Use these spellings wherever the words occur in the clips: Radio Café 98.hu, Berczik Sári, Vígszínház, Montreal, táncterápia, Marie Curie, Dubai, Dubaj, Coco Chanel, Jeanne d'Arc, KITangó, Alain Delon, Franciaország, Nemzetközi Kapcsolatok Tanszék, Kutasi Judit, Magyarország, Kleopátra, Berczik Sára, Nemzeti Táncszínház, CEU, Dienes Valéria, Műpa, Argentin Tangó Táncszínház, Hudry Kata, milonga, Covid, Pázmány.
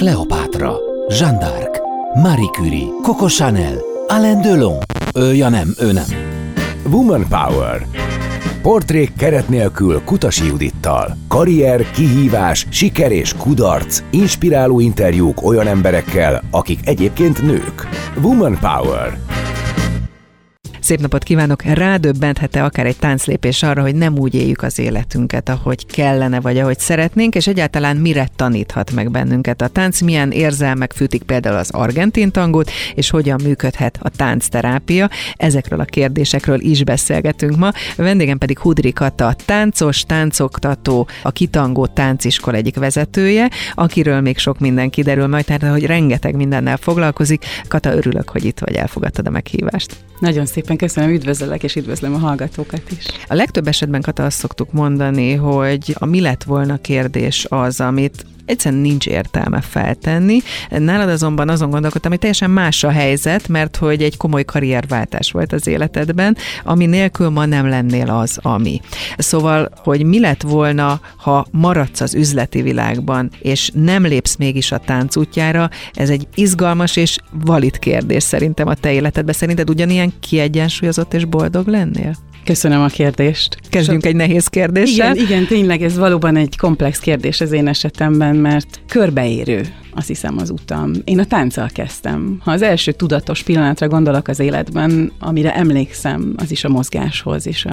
Kleopátra, Jeanne d'Arc, Marie Curie, Coco Chanel, Alain Delon. Ő nem. Woman Power. Portrék keret nélkül Kutasi Judittal. Karrier, kihívás, siker és kudarc. Inspiráló interjúk olyan emberekkel, akik egyébként nők. Woman Power. Szép napot kívánok! Rádöbbenthet-e akár egy tánclépés arra, hogy nem úgy éljük az életünket, ahogy kellene, vagy ahogy szeretnénk, és egyáltalán mire taníthat meg bennünket a tánc, milyen érzelmek fűtik például az argentin tangót, és hogyan működhet a táncterápia? Ezekről a kérdésekről is beszélgetünk ma. Vendégem pedig Hudry Kata, táncos, táncoktató, a KITangó tánciskola egyik vezetője, akiről még sok minden kiderül majd, tehát hogy rengeteg mindennel foglalkozik. Kata, örülök, hogy itt vagy, elfogadtad a meghívást. Nagyon szépen köszönöm, üdvözöllek, és üdvözlöm a hallgatókat is. A legtöbb esetben, Kata, azt szoktuk mondani, hogy a mi lett volna kérdés az, amit egyszerűen nincs értelme feltenni. Nálad azonban azon gondolkodtam, hogy teljesen más a helyzet, mert hogy egy komoly karrierváltás volt az életedben, ami nélkül ma nem lennél az, ami. Szóval, hogy mi lett volna, ha maradsz az üzleti világban, és nem lépsz mégis a tánc útjára, ez egy izgalmas és valid kérdés szerintem a te életedben. Szerinted ugyanilyen kiegyensúlyozott és boldog lennél? Köszönöm a kérdést. Kezdjünk egy nehéz kérdéssel. Igen, tényleg ez valóban egy komplex kérdés az én esetemben, mert körbeérő, azt hiszem, az utam. Én a tánccal kezdtem. Ha az első tudatos pillanatra gondolok az életben, amire emlékszem, az is a mozgáshoz és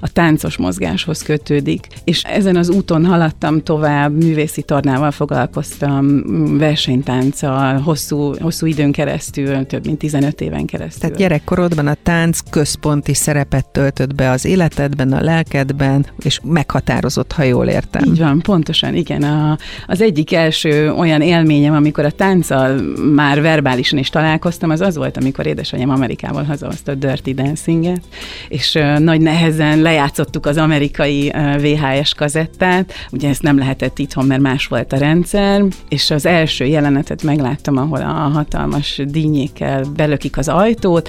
a táncos mozgáshoz kötődik. És ezen az úton haladtam tovább, művészi tornával foglalkoztam, versenytánccal, hosszú időn keresztül, több mint 15 éven keresztül. Tehát gyerekkorodban a tánc központi szerepet töltött be az életedben, a lelkedben, és meghatározott, ha jól értem. Így van, pontosan, igen. Az egyik első olyan élmény, amikor a tánccal már verbálisan is találkoztam, az volt, amikor édesanyám Amerikából hazahozta a Dirty Dancing-et, és nagy nehezen lejátszottuk az amerikai VHS kazettát, ugye ezt nem lehetett itthon, mert más volt a rendszer, és az első jelenetet megláttam, ahol a hatalmas dinnyékkel belökik az ajtót,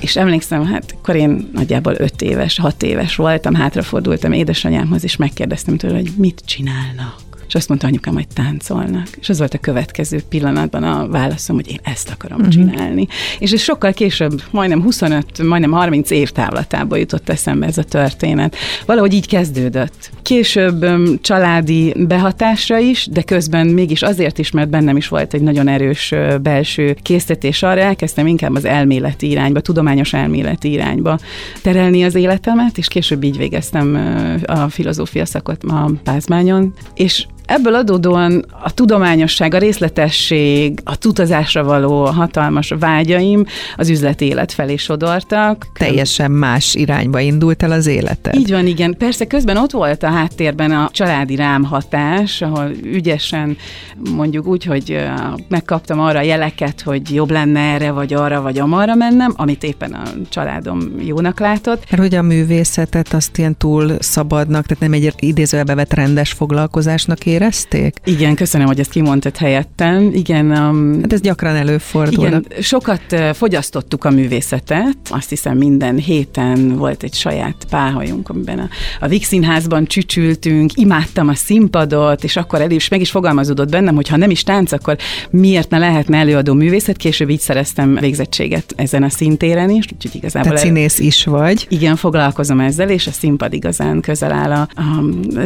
és emlékszem, hát akkor én nagyjából 5 éves, 6 éves voltam, hátrafordultam édesanyámhoz, és megkérdeztem tőle, hogy mit csinálnak. És azt mondta anyukám, hogy táncolnak. És az volt a következő pillanatban a válaszom, hogy én ezt akarom csinálni. És ez sokkal később, majdnem 25, majdnem 30 év távlatába jutott eszembe ez a történet. Valahogy így kezdődött. Később családi behatásra is, de közben mégis azért is, mert bennem is volt egy nagyon erős belső késztetés arra, elkezdtem inkább az elméleti irányba, tudományos elméleti irányba terelni az életemet, és később így végeztem a filozófia szakot a Pázmányon, és ebből adódóan a tudományosság, a részletesség, a utazásra való hatalmas vágyaim az üzleti élet felé sodortak. Teljesen más irányba indult el az életed. Így van, igen. Persze közben ott volt a háttérben a családi rámhatás, ahol ügyesen, mondjuk úgy, hogy megkaptam arra jeleket, hogy jobb lenne erre, vagy arra, vagy amarra mennem, amit éppen a családom jónak látott. Mert hogy a művészetet azt ilyen túl szabadnak, tehát nem egy idézőjelbe vett rendes foglalkozásnak érezték? Igen, köszönöm, hogy ezt kimondtad helyettem. Igen. Hát ez gyakran előfordul. Igen, sokat fogyasztottuk a művészetet. Azt hiszem, minden héten volt egy saját páhajunk, amiben a Vígszínházban csücsültünk, imádtam a színpadot, és akkor meg is fogalmazódott bennem, hogy ha nem is tánc, akkor miért ne lehetne előadó művészet? Később így szereztem végzettséget ezen a színtéren is. Úgyhogy igazából... Te színész is vagy. Igen, foglalkozom ezzel, és a színpad igazán közel áll a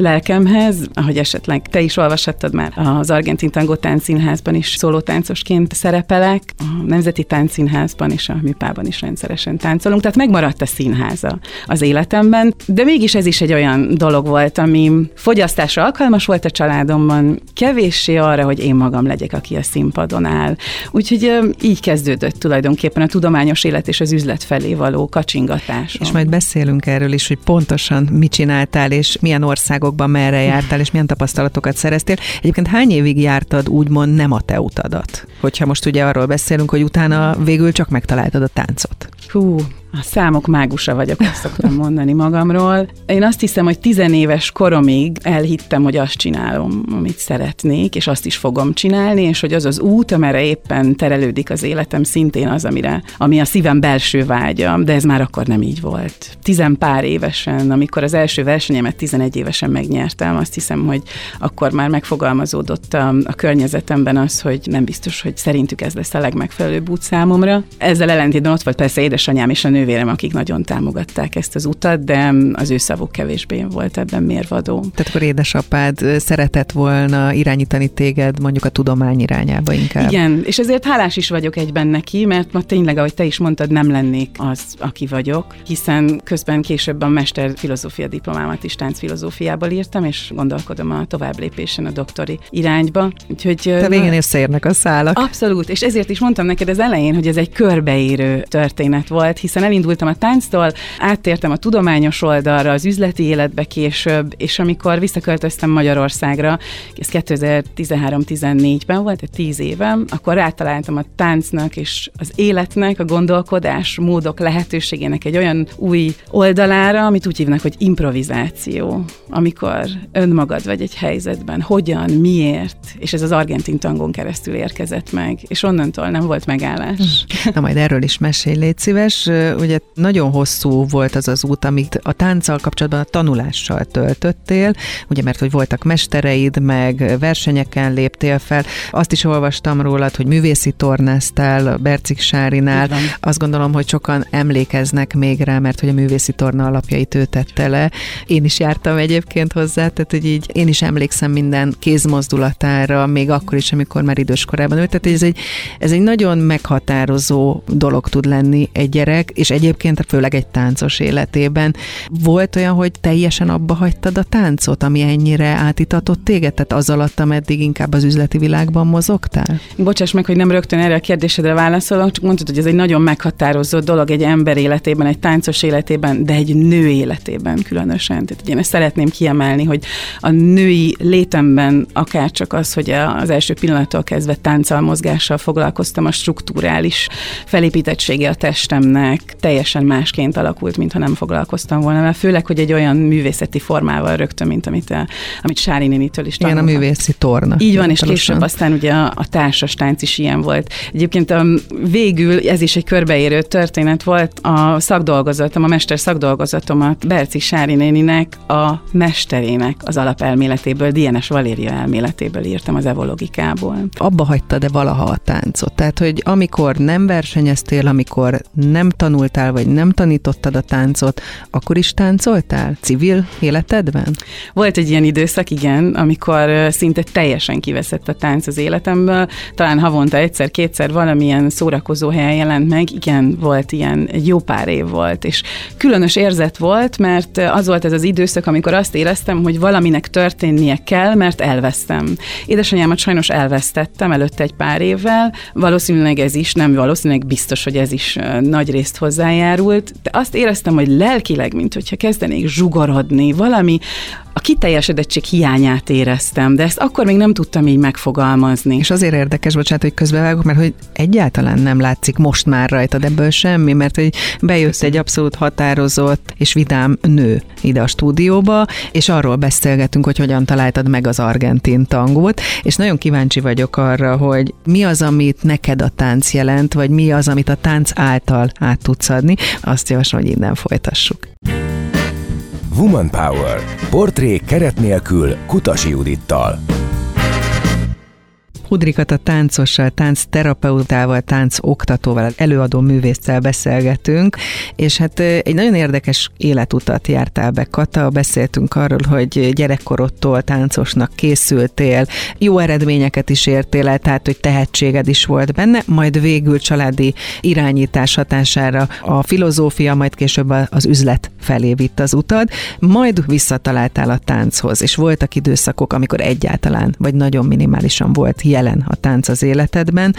lelkemhez, ahogy esetleg te is olvashattad már, az Argentin Tangó Táncszínházban is szólótáncosként szerepelek, a Nemzeti Táncszínházban és a Műpában is rendszeresen táncolunk, tehát megmaradt a színháza az életemben, de mégis ez is egy olyan dolog volt, ami fogyasztásra alkalmas volt a családomban, kevéssé arra, hogy én magam legyek, aki a színpadon áll. Úgyhogy így kezdődött tulajdonképpen a tudományos élet és az üzlet felé való kacsingatás. És majd beszélünk erről is, hogy pontosan mit csináltál, és milyen országokban merre jártál, és milyen tapasztalatok szereztél. Egyébként hány évig jártad úgymond nem a te utadat? Hogyha most ugye arról beszélünk, hogy utána végül csak megtaláltad a táncot. Hú, A számok mágusa vagyok, azt szoktam mondani magamról. Én azt hiszem, hogy 10 éves koromig elhittem, hogy azt csinálom, amit szeretnék, és azt is fogom csinálni, és hogy az az út, amerre éppen terelődik az életem, szintén az, ami a szívem belső vágyam, de ez már akkor nem így volt. 10 pár évesen, amikor az első versenyemet 11 évesen megnyertem, azt hiszem, hogy akkor már megfogalmazódott a környezetemben az, hogy nem biztos, hogy szerintük ez lesz a legmegfelelőbb út számomra. Ezzel ellentétben ott volt persze édesanyám és a nővérem, akik nagyon támogatták ezt az utat, de az ő szavuk kevésbé volt ebben mérvadó. Tehát akkor édesapád szeretett volna irányítani téged mondjuk a tudomány irányába inkább. Igen, és ezért hálás is vagyok egyben neki, mert ma tényleg, ahogy te is mondtad, nem lennék az, aki vagyok, hiszen közben később a mester filozófia diplomámat is táncfilozófiából írtam, és gondolkodom a továbblépésen a doktori irányba. Úgyhogy te végén összeérnek a szálak. Abszolút, és ezért is mondtam neked az elején, hogy ez egy körbeérő történet volt, hiszen elindultam a tánctól, áttértem a tudományos oldalra, az üzleti életbe később, és amikor visszaköltöztem Magyarországra, ez 2013-14-ben volt, 10 évem, akkor rátaláltam a táncnak és az életnek, a gondolkodás módok lehetőségének egy olyan új oldalára, amit úgy hívnak, hogy improvizáció. Amikor önmagad vagy egy helyzetben, hogyan, miért, és ez az Argentin Tangón keresztül érkezett meg, és onnantól nem volt megállás. Na majd erről is mesélj, légy szíves. Ugye nagyon hosszú volt az az út, amit a tánccal kapcsolatban a tanulással töltöttél, ugye mert hogy voltak mestereid, meg versenyeken léptél fel. Azt is olvastam rólad, hogy művészi tornáztál Berczik Sárinál. Azt gondolom, hogy sokan emlékeznek még rá, mert hogy a művészi torna alapjait ő tette le. Én is jártam egyébként hozzá, tehát hogy így én is emlékszem minden kézmozdulatára, még akkor is, amikor már idős korában ült. Tehát ez egy nagyon meghatározó dolog tud lenni egy gyerek, és egyébként főleg egy táncos életében. Volt olyan, hogy teljesen abba hagytad a táncot, ami ennyire átitatott téged? Tehát az alatt, ameddig inkább az üzleti világban mozogtál? Bocsáss meg, hogy nem rögtön erre a kérdésedre válaszolok, csak mondtad, hogy ez egy nagyon meghatározó dolog egy ember életében, egy táncos életében, de egy nő életében különösen. Tehát én ezt szeretném kiemelni, hogy a női létemben akárcsak az, hogy az első pillanattól kezdve tánccal, mozgással foglalkoztam, a strukturális felépítettsége a testemnek teljesen másként alakult, mintha nem foglalkoztam volna, mert főleg, hogy egy olyan művészeti formával rögtön, mint amit Sári nénitől is tanultam. Igen, a művészi torna. Így van, és később aztán ugye a társas tánc is ilyen volt. Egyébként végül ez is egy körbeérő történet volt, a szakdolgozatom, a mester szakdolgozatomat Berczik Sári néninek, a mesterének az alapelméletéből, Dienes Valéria elméletéből írtam, az evologikából. Abba hagytad-e valaha a táncot? Tehát, hogy amikor nem versenyeztél, amikor nem tanultál, vagy nem tanítottad a táncot, akkor is táncoltál civil életedben? Volt egy ilyen időszak, igen, amikor szinte teljesen kiveszett a tánc az életemből. Talán havonta egyszer-kétszer valamilyen szórakozó helyen jelent meg. Igen, volt ilyen, jó pár év volt, és különös érzet volt, mert az volt ez az időszak, amikor azt éreztem, hogy valaminek történnie kell, mert elvesztem. Édesanyámat sajnos elvesztettem előtte egy pár évvel, biztos, hogy ez is nagy részt hozzájárult, de azt éreztem, hogy lelkileg, mint hogyha kezdenék zsugarodni, valami a kiteljesedettség hiányát éreztem, de ezt akkor még nem tudtam így megfogalmazni. És azért érdekes, bocsánat, hogy közbevágok, mert hogy egyáltalán nem látszik most már rajtad ebből semmi, mert hogy bejött egy abszolút határozott és vidám nő ide a stúdióba, és arról beszélgetünk, hogy hogyan találtad meg az Argentin tangót, és nagyon kíváncsi vagyok arra, hogy mi az, amit neked a tánc jelent, vagy mi az, amit a tánc által át tudsz adni. Azt javaslom, hogy innen folytassuk. Woman Power. Portré keret nélkül Kutasi Judittal. Hudry Kata táncossal, táncterapeutával, táncoktatóval, előadó művésszel beszélgetünk, és hát egy nagyon érdekes életutat jártál be, Kata. Beszéltünk arról, hogy gyerekkorodtól táncosnak készültél, jó eredményeket is értél el, tehát hogy tehetséged is volt benne, majd végül családi irányítás hatására a filozófia, majd később az üzlet felé vitt az utad, majd visszataláltál a tánchoz, és voltak időszakok, amikor egyáltalán, vagy nagyon minimálisan volt jelen a tánc az életedben,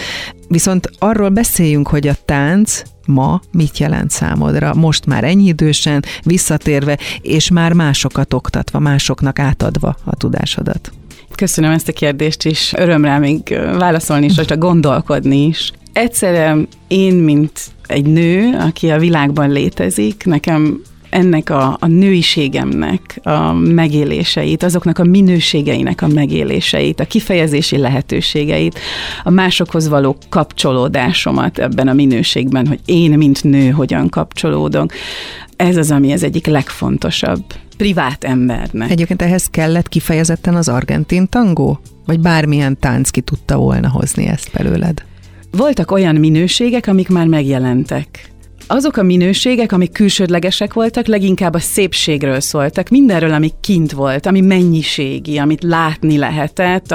viszont arról beszéljünk, hogy a tánc ma mit jelent számodra, most már ennyi idősen, visszatérve, és már másokat oktatva, másoknak átadva a tudásodat. Köszönöm ezt a kérdést is, öröm rá még válaszolni is, vagy gondolkodni is. egyszerűen én, mint egy nő, aki a világban létezik, nekem ennek a nőiségemnek a megéléseit, azoknak a minőségeinek a megéléseit, a kifejezési lehetőségeit, a másokhoz való kapcsolódásomat ebben a minőségben, hogy én, mint nő, hogyan kapcsolódok. Ez az, ami az egyik legfontosabb privát embernek. Egyébként ehhez kellett kifejezetten az argentin tangó? Vagy bármilyen tánc ki tudta volna hozni ezt belőled? Voltak olyan minőségek, amik már megjelentek. Azok a minőségek, amik külsődlegesek voltak, leginkább a szépségről szóltak, mindenről, ami kint volt, ami mennyiségi, amit látni lehetett,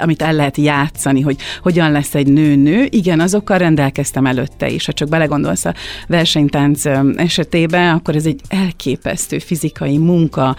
amit el lehet játszani, hogy hogyan lesz egy nő. Igen, azokkal rendelkeztem előtte is. Ha csak belegondolsz a versenytánc esetében, akkor ez egy elképesztő fizikai munka,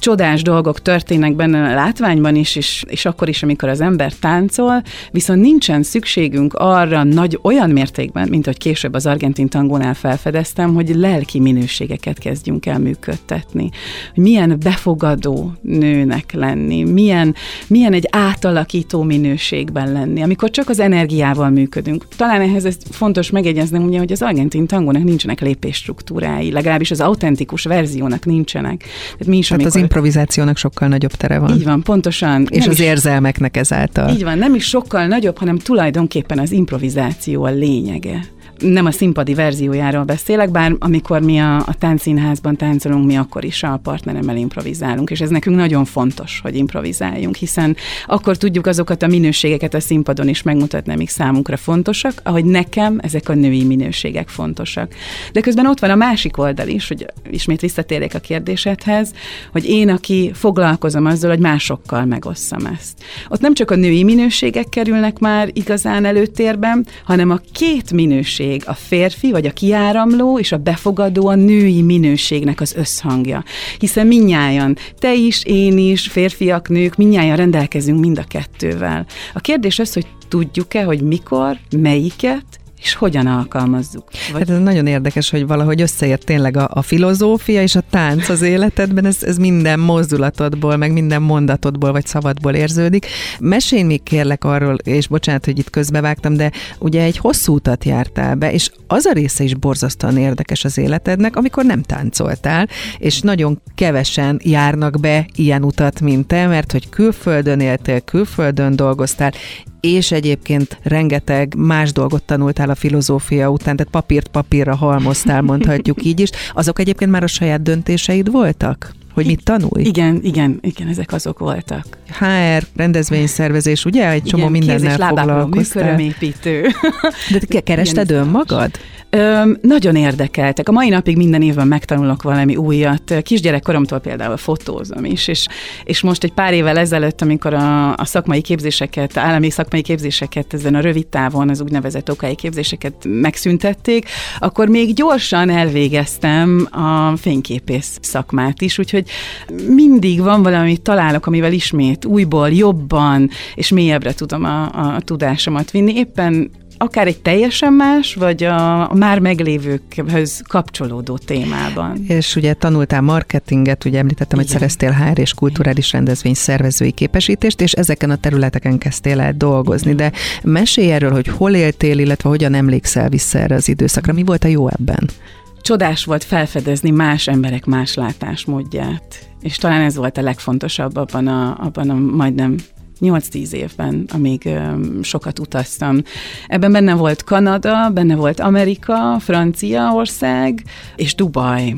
csodás dolgok történnek benne a látványban is, és akkor is, amikor az ember táncol, viszont nincsen szükségünk arra nagy olyan mértékben, mint hogy később az argentin tangónál felfedeztem, hogy lelki minőségeket kezdjünk el működtetni. Milyen befogadó nőnek lenni, milyen egy átalakító minőségben lenni, amikor csak az energiával működünk. Talán ehhez ez fontos megjegyeznem, ugye, hogy az argentin tangónak nincsenek lépésstruktúrái, legalábbis az autentikus verziónak nincsenek. Tehát mi is, amikor improvizációnak sokkal nagyobb tere van. Így van, pontosan. És az érzelmeknek ezáltal. Így van, nem is sokkal nagyobb, hanem tulajdonképpen az improvizáció a lényege. Nem a színpadi verziójáról beszélek, bár amikor mi a táncszínházban táncolunk, mi akkor is a partneremmel improvizálunk, és ez nekünk nagyon fontos, hogy improvizáljunk, hiszen akkor tudjuk azokat a minőségeket a színpadon is megmutatni, amik számunkra fontosak, ahogy nekem ezek a női minőségek fontosak. De közben ott van a másik oldal is, hogy ismét visszatérjek a kérdésedhez, hogy én, aki foglalkozom azzal, hogy másokkal megosszam ezt. Ott nem csak a női minőségek kerülnek már igazán előtérben, hanem a két minőség, a férfi, vagy a kiáramló és a befogadó, a női minőségnek az összhangja. Hiszen mindnyájan, te is, én is, férfiak, nők, mindnyájan rendelkezünk mind a kettővel. A kérdés az, hogy tudjuk-e, hogy mikor, melyiket, és hogyan alkalmazzuk. Hát ez nagyon érdekes, hogy valahogy összeért tényleg a filozófia és a tánc az életedben, ez minden mozdulatodból, meg minden mondatodból, vagy szavadból érződik. Mesélj még kérlek arról, és bocsánat, hogy itt közbevágtam, de ugye egy hosszú utat jártál be, és az a része is borzasztóan érdekes az életednek, amikor nem táncoltál, és nagyon kevesen járnak be ilyen utat, mint te, mert hogy külföldön éltél, külföldön dolgoztál, és egyébként rengeteg más dolgot tanultál a filozófia után, tehát papírt papírra halmoztál, mondhatjuk így is. Azok egyébként már a saját döntéseid voltak? Hogy mit tanulj? Igen, ezek azok voltak. HR, rendezvényszervezés, ugye? Egy csomó mindennel foglalkoztál. Műkörömépítő. De kerested önmagad? Nagyon érdekeltek. A mai napig minden évben megtanulok valami újat. Kisgyerekkoromtól például fotózom is, és most egy pár évvel ezelőtt, amikor a szakmai képzéseket, állami szakmai képzéseket ezen a rövid távon, az úgynevezett okai képzéseket megszüntették, akkor még gyorsan elvégeztem a fényképész szakmát is, úgyhogy mindig van valami, találok, amivel ismét újból, jobban és mélyebbre tudom a tudásomat vinni. Éppen akár egy teljesen más, vagy a már meglévőkhöz kapcsolódó témában. És ugye tanultál marketinget, ugye említettem, hogy szereztél HR és kulturális rendezvény szervezői képesítést, és ezeken a területeken kezdtél el dolgozni. De mesélj erről, hogy hol éltél, illetve hogyan emlékszel vissza erre az időszakra. Mi volt a jó ebben? Csodás volt felfedezni más emberek más látásmódját, és talán ez volt a legfontosabb abban a majdnem 8-10 évben, amíg sokat utaztam. Ebben benne volt Kanada, benne volt Amerika, Franciaország és Dubaj.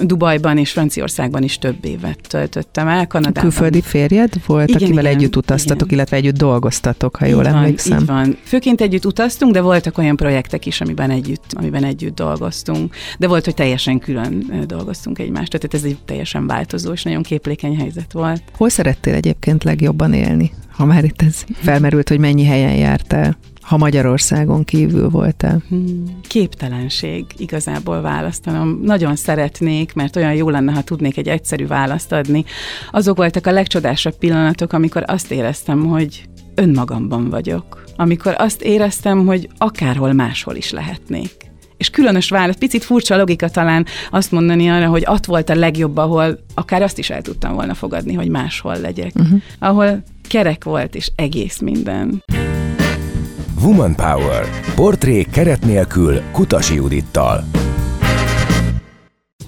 Dubajban és Franciaországban is több évet töltöttem el, Kanadában. Külföldi férjed volt, akivel együtt utaztatok, illetve együtt dolgoztatok, ha jól emlékszem. Így van. Főként együtt utaztunk, de voltak olyan projektek is, amiben együtt dolgoztunk. De volt, hogy teljesen külön dolgoztunk egymást. Tehát ez egy teljesen változó és nagyon képlékeny helyzet volt. Hol szerettél egyébként legjobban élni? Ha már itt ez felmerült, hogy mennyi helyen jártál, ha Magyarországon kívül voltál? Képtelenség igazából választanom. Nagyon szeretnék, mert olyan jó lenne, ha tudnék egy egyszerű választ adni. Azok voltak a legcsodásabb pillanatok, amikor azt éreztem, hogy önmagamban vagyok. Amikor azt éreztem, hogy akárhol máshol is lehetnék. És különös válasz, picit furcsa logika talán azt mondani arra, hogy ott volt a legjobb, ahol akár azt is el tudtam volna fogadni, hogy máshol legyek. Ahol kerek volt, és egész minden. Woman Power. Portré keret nélkül Kutasi Judittal.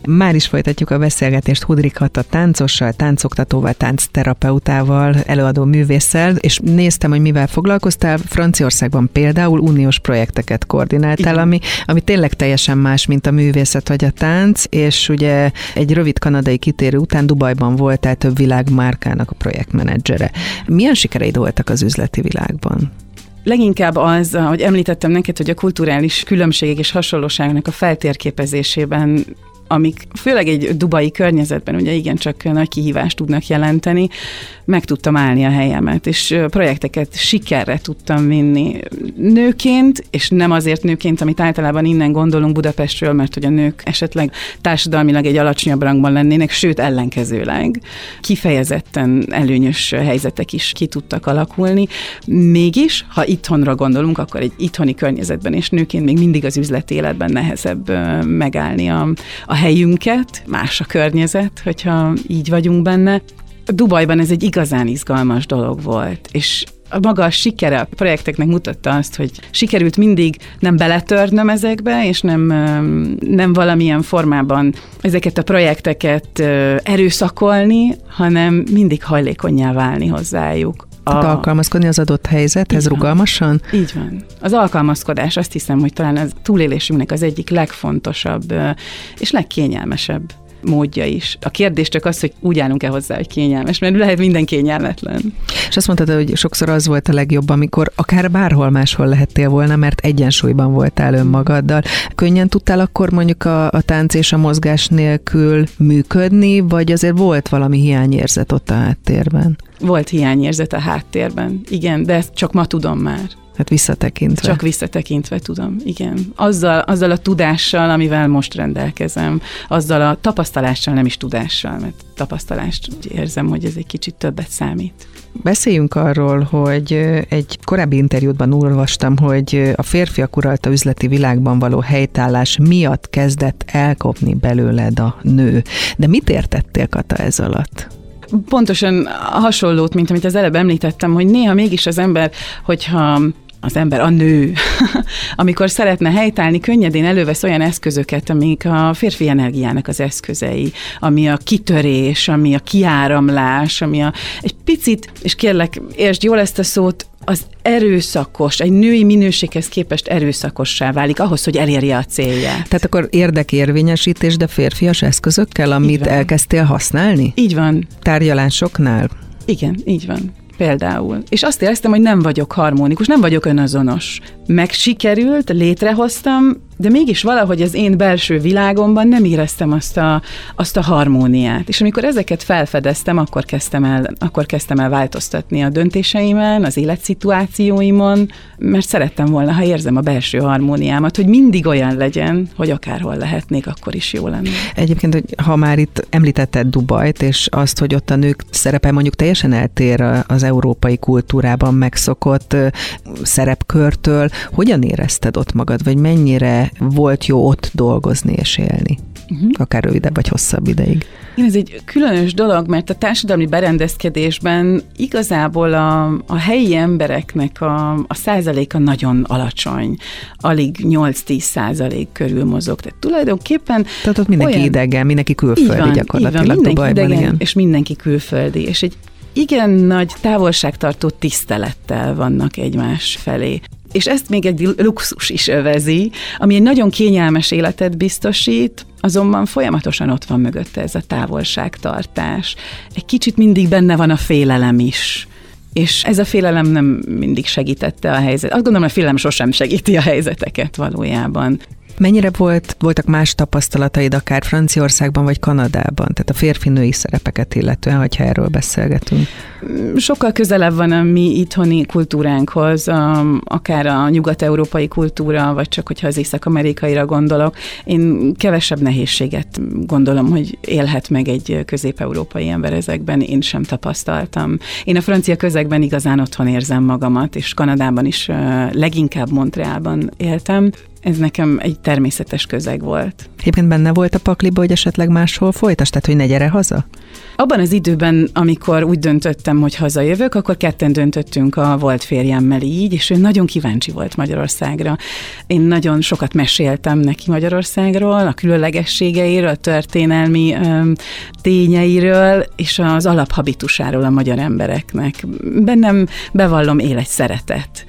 Már is folytatjuk a beszélgetést Hudry Kata táncossal, táncoktatóval, táncterapeutával, előadó művésszel, és néztem, hogy mivel foglalkoztál. Franciaországban például uniós projekteket koordináltál, ami tényleg teljesen más, mint a művészet vagy a tánc, és ugye egy rövid kanadai kitérő után Dubajban voltál több világmárkának a projektmenedzsere. Milyen sikereid voltak az üzleti világban? Leginkább az, ahogy említettem neked, hogy a kulturális különbségek és hasonlóságnak a feltérképezésében, amik főleg egy dubai környezetben ugye igencsak nagy kihívást tudnak jelenteni, meg tudtam állni a helyemet, és projekteket sikerre tudtam vinni nőként, és nem azért nőként, amit általában innen gondolunk Budapestről, mert hogy a nők esetleg társadalmilag egy alacsonyabb rangban lennének, sőt ellenkezőleg kifejezetten előnyös helyzetek is ki tudtak alakulni. Mégis, ha itthonra gondolunk, akkor egy itthoni környezetben és nőként még mindig az üzleti életben nehezebb megállni a helyünket, más a környezet, hogyha így vagyunk benne. Dubajban ez egy igazán izgalmas dolog volt, és maga a sikere a projekteknek mutatta azt, hogy sikerült mindig nem beletörnöm ezekbe, és nem valamilyen formában ezeket a projekteket erőszakolni, hanem mindig hajlékonnyá válni hozzájuk. Tehát alkalmazkodni az adott helyzethez rugalmasan? Így van. Az alkalmazkodás, azt hiszem, hogy talán az túlélésünknek az egyik legfontosabb és legkényelmesebb módja is. A kérdés csak az, hogy úgy állunk-e hozzá, hogy kényelmes, mert lehet minden kényelmetlen. És azt mondtad, hogy sokszor az volt a legjobb, amikor akár bárhol máshol lehettél volna, mert egyensúlyban voltál önmagaddal. Könnyen tudtál akkor mondjuk a tánc és a mozgás nélkül működni, vagy azért volt valami hiányérzet ott a háttérben? Volt hiányérzet a háttérben, igen, de ezt csak ma tudom már. Hát visszatekintve. Csak visszatekintve tudom, igen. Azzal a tudással, amivel most rendelkezem, azzal a tapasztalással, nem is tudással, mert tapasztalást érzem, hogy ez egy kicsit többet számít. Beszéljünk arról, hogy egy korábbi interjútban olvastam, hogy a férfiak uralta üzleti világban való helytállás miatt kezdett elkopni belőled a nő. De mit értettél, Kata, ez alatt? Pontosan hasonlót, mint amit az előbb említettem, hogy néha mégis az ember, a nő, amikor szeretne helytállni, könnyedén elővesz olyan eszközöket, amik a férfi energiának az eszközei, ami a kitörés, ami a kiáramlás, egy picit, és kérlek, értsd jól ezt a szót, az erőszakos, egy női minőséghez képest erőszakossá válik ahhoz, hogy elérje a célját. Tehát akkor érdekérvényesítés, de férfias eszközökkel, amit elkezdtél használni? Így van. Tárgyalásoknál? Igen, így van. Például. És azt éreztem, hogy nem vagyok harmonikus, nem vagyok önazonos. Megsikerült, létrehoztam, de mégis valahogy az én belső világomban nem éreztem azt a harmóniát. És amikor ezeket felfedeztem, akkor kezdtem el változtatni a döntéseimen, az életszituációimon, mert szerettem volna, ha érzem a belső harmóniámat, hogy mindig olyan legyen, hogy akárhol lehetnék, akkor is jó lenne. Egyébként, hogy ha már itt említetted Dubajt, és azt, hogy ott a nők szerepe mondjuk teljesen eltér az európai kultúrában megszokott szerepkörtől, hogyan érezted ott magad, vagy mennyire volt jó ott dolgozni és élni? Akár rövidebb vagy hosszabb ideig. Ez egy különös dolog, mert a társadalmi berendezkedésben igazából a helyi embereknek a százaléka nagyon alacsony. Alig 8-10% körül mozog. Tehát tulajdonképpen... Tehát ott mindenki idegen, mindenki külföldi gyakorlatilag Dubajban. Igen, és mindenki külföldi. És egy igen nagy távolságtartó tisztelettel vannak egymás felé. És ezt még egy luxus is övezi, ami egy nagyon kényelmes életet biztosít, azonban folyamatosan ott van mögötte ez a távolságtartás. Egy kicsit mindig benne van a félelem is. És ez a félelem nem mindig segítette a helyzetet. Azt gondolom, a félelem sosem segíti a helyzeteket valójában. Mennyire voltak más tapasztalataid akár Franciaországban vagy Kanadában? Tehát a férfi-női szerepeket illetően, hogyha erről beszélgetünk. Sokkal közelebb van a mi itthoni kultúránkhoz, akár a nyugat-európai kultúra, vagy csak hogyha az észak-amerikaira gondolok. Én kevesebb nehézséget gondolom, hogy élhet meg egy közép-európai ember ezekben. Én sem tapasztaltam. Én a francia közegben igazán otthon érzem magamat, és Kanadában is leginkább Montrealban éltem. Ez nekem egy természetes közeg volt. Egyébként benne volt a pakliba, hogy esetleg máshol folytasd, tehát hogy ne gyere haza? Abban az időben, amikor úgy döntöttem, hogy hazajövök, akkor ketten döntöttünk a volt férjemmel így, és ő nagyon kíváncsi volt Magyarországra. Én nagyon sokat meséltem neki Magyarországról, a különlegességeiről, a történelmi tényeiről, és az alaphabitusáról a magyar embereknek. Bennem, bevallom, él egy szeretet.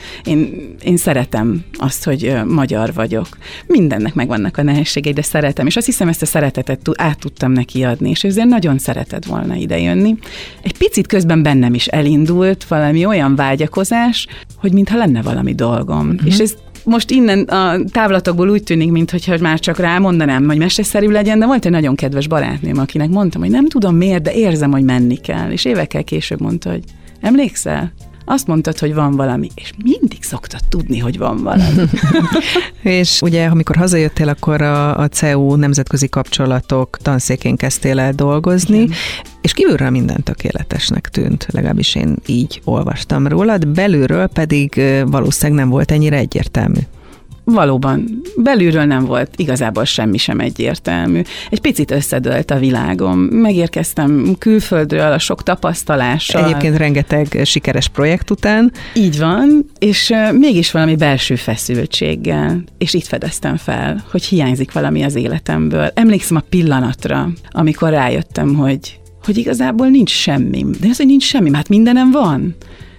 Én szeretem azt, hogy magyar vagyok. Mindennek megvannak a nehézségei, de szeretem, és azt hiszem, ezt a szeretetet át tudtam neki adni, és ezért nagyon szeretett volna idejönni. Egy picit közben bennem is elindult valami olyan vágyakozás, hogy mintha lenne valami dolgom. Uh-huh. És ez most innen a távlatokból úgy tűnik, mintha már csak rámondanám, hogy meseszerű legyen, de volt egy nagyon kedves barátnőm, akinek mondtam, hogy nem tudom miért, de érzem, hogy menni kell. És évekkel később mondta, hogy emlékszel? Azt mondtad, hogy van valami, és mindig szoktad tudni, hogy van valami. És ugye, amikor hazajöttél, akkor a CEU Nemzetközi Kapcsolatok Tanszékén kezdtél el dolgozni, igen. És kívülről minden tökéletesnek tűnt, legalábbis én így olvastam rólad, belülről pedig valószínűleg nem volt ennyire egyértelmű. Valóban, belülről nem volt igazából semmi sem egyértelmű. Egy picit összedőlt a világom. Megérkeztem külföldről a sok tapasztalással. Egyébként rengeteg sikeres projekt után. Így van, és mégis valami belső feszültséggel. És itt fedeztem fel, hogy hiányzik valami az életemből. Emlékszem a pillanatra, amikor rájöttem, hogy igazából nincs semmi. De az, hogy nincs semmi, hát mindenem van.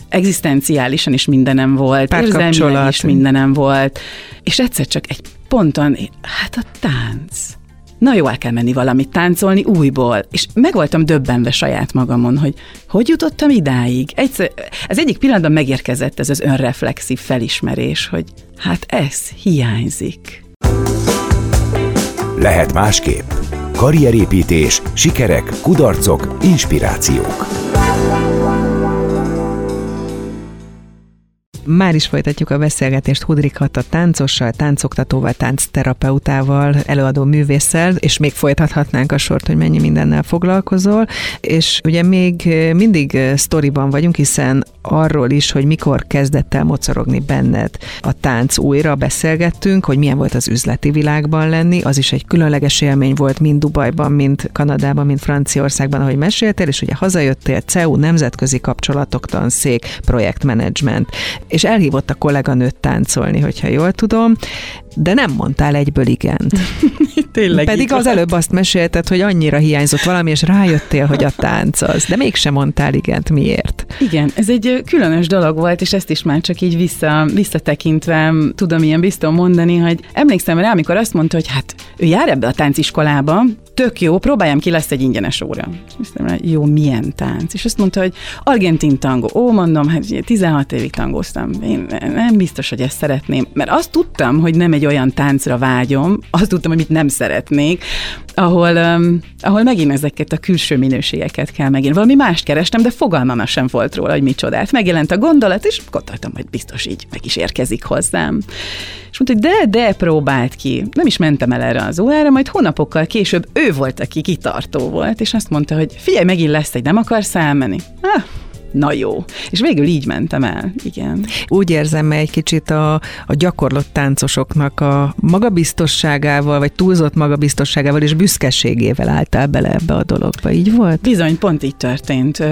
Egzisztenciálisan is mindenem volt, érzelmileg is mindenem volt, és egyszer csak egy ponton, hát a tánc. Na jó, el kell menni valamit táncolni újból, és meg voltam döbbenve saját magamon, hogy jutottam idáig. Az egyik pillanatban megérkezett ez az önreflexív felismerés, hogy hát ez hiányzik. Lehet másképp. Karrierépítés, sikerek, kudarcok, inspirációk. Már is folytatjuk a beszélgetést Hudry Kata táncossal, táncoktatóval, táncterapeutával, előadó művésszel, és még folytathatnánk a sort, hogy mennyi mindennel foglalkozol. És ugye még mindig sztoriban vagyunk, hiszen arról is, hogy mikor kezdett el mocorogni benned a tánc újra, beszélgettünk, hogy milyen volt az üzleti világban lenni, az is egy különleges élmény volt mind Dubajban, mind Kanadában, mind Franciaországban, ahogy meséltél, és ugye hazajöttél, CEU, Nemzetközi Kapcsolatok Tanszék, projektmenedzsment. És elhívott a kolléganőt táncolni, hogyha jól tudom, de nem mondtál egyből igent. Tényleg pedig az előbb azt mesélted, hogy annyira hiányzott valami, és rájöttél, hogy a tánc az, de mégsem mondtál igent. Miért? Igen, ez egy különös dolog volt, és ezt is már csak így visszatekintve tudom ilyen biztosan mondani, hogy emlékszem rá, amikor azt mondta, hogy hát ő jár ebbe a tánciskolába, tök jó, próbáljam ki, lesz egy ingyenes óra. És aztán mondja, jó, milyen tánc? És azt mondta, hogy Argentin Tangó. Ó, mondom, hát 16 évig tangóztam. Én nem biztos, hogy ezt szeretném. Mert azt tudtam, hogy nem egy olyan táncra vágyom, azt tudtam, amit nem szeretnék, ahol megint ezeket a külső minőségeket kell megint. Valami mást kerestem, de fogalmam sem volt róla, hogy micsodát. Megjelent a gondolat, és gondoltam, hogy biztos így meg is érkezik hozzám. És mondta, hogy de próbált ki. Nem is mentem el erre az órára, majd hónapokkal később ő volt, aki kitartó volt, és azt mondta, hogy figyelj, megint lesz egy, nem akarsz elmenni? Na jó. És végül így mentem el. Igen. Úgy érzem egy kicsit a gyakorlott táncosoknak a magabiztosságával, vagy túlzott magabiztosságával és büszkeségével álltál bele ebbe a dologba. Így volt? Bizony, pont így történt.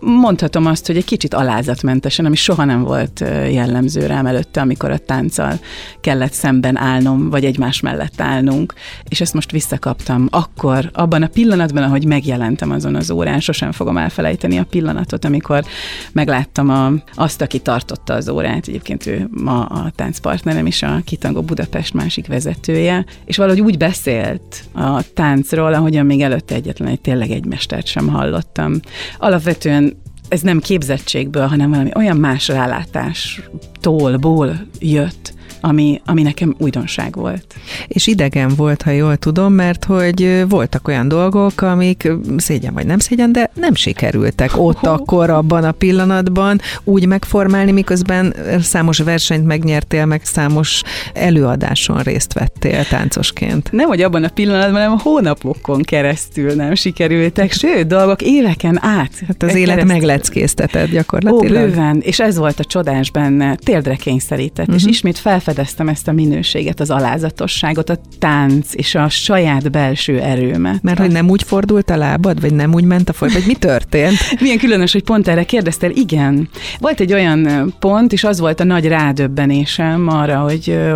Mondhatom azt, hogy egy kicsit alázatmentesen, ami soha nem volt jellemző rám előtte, amikor a tánccal kellett szemben állnom, vagy egymás mellett állnunk, és ezt most visszakaptam. Akkor, abban a pillanatban, ahogy megjelentem azon az órán, sosem fogom elfelejteni a pillanatot, amikor megláttam azt, aki tartotta az órát, egyébként ő ma a táncpartnerem is, a KITangó Budapest másik vezetője, és valahogy úgy beszélt a táncról, ahogyan még előtte tényleg egy mestert sem hallottam. Alapvetően ez nem képzettségből, hanem valami olyan más rálátástól, jött, ami nekem újdonság volt. És idegen volt, ha jól tudom, mert hogy voltak olyan dolgok, amik szégyen vagy nem szégyen, de nem sikerültek ott akkor, abban a pillanatban úgy megformálni, miközben számos versenyt megnyertél, meg számos előadáson részt vettél táncosként. Nem, hogy abban a pillanatban, hanem a hónapokon keresztül nem sikerültek, sőt, dolgok éveken át. Hát az élet megleckésztetett gyakorlatilag. Ó, bőven, és ez volt a csodás benne, térdre kényszerített, és ismét felfedeztem ezt a minőséget, az alázatosságot, a tánc és a saját belső erőmet. Mert hogy nem úgy fordult a lábad, vagy nem úgy ment a fordul, vagy mi történt? Milyen különös, hogy pont erre kérdeztél. Igen. Volt egy olyan pont, és az volt a nagy rádöbbenésem arra,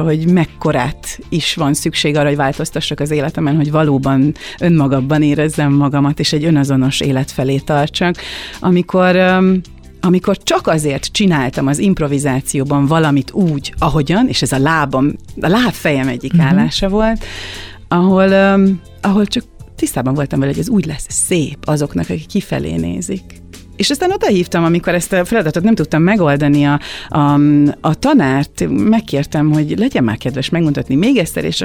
hogy mekkorát is van szükség arra, hogy változtassak az életemen, hogy valóban önmagamban érezzem magamat, és egy önazonos élet felé tartsak. Amikor csak azért csináltam az improvizációban valamit úgy, ahogyan, és ez a lábfejem egyik állása volt, ahol csak tisztában voltam vele, hogy ez úgy lesz szép azoknak, akik kifelé nézik. És aztán odahívtam, amikor ezt a feladatot nem tudtam megoldani, a tanárt megkértem, hogy legyen már kedves megmutatni még egyszer, és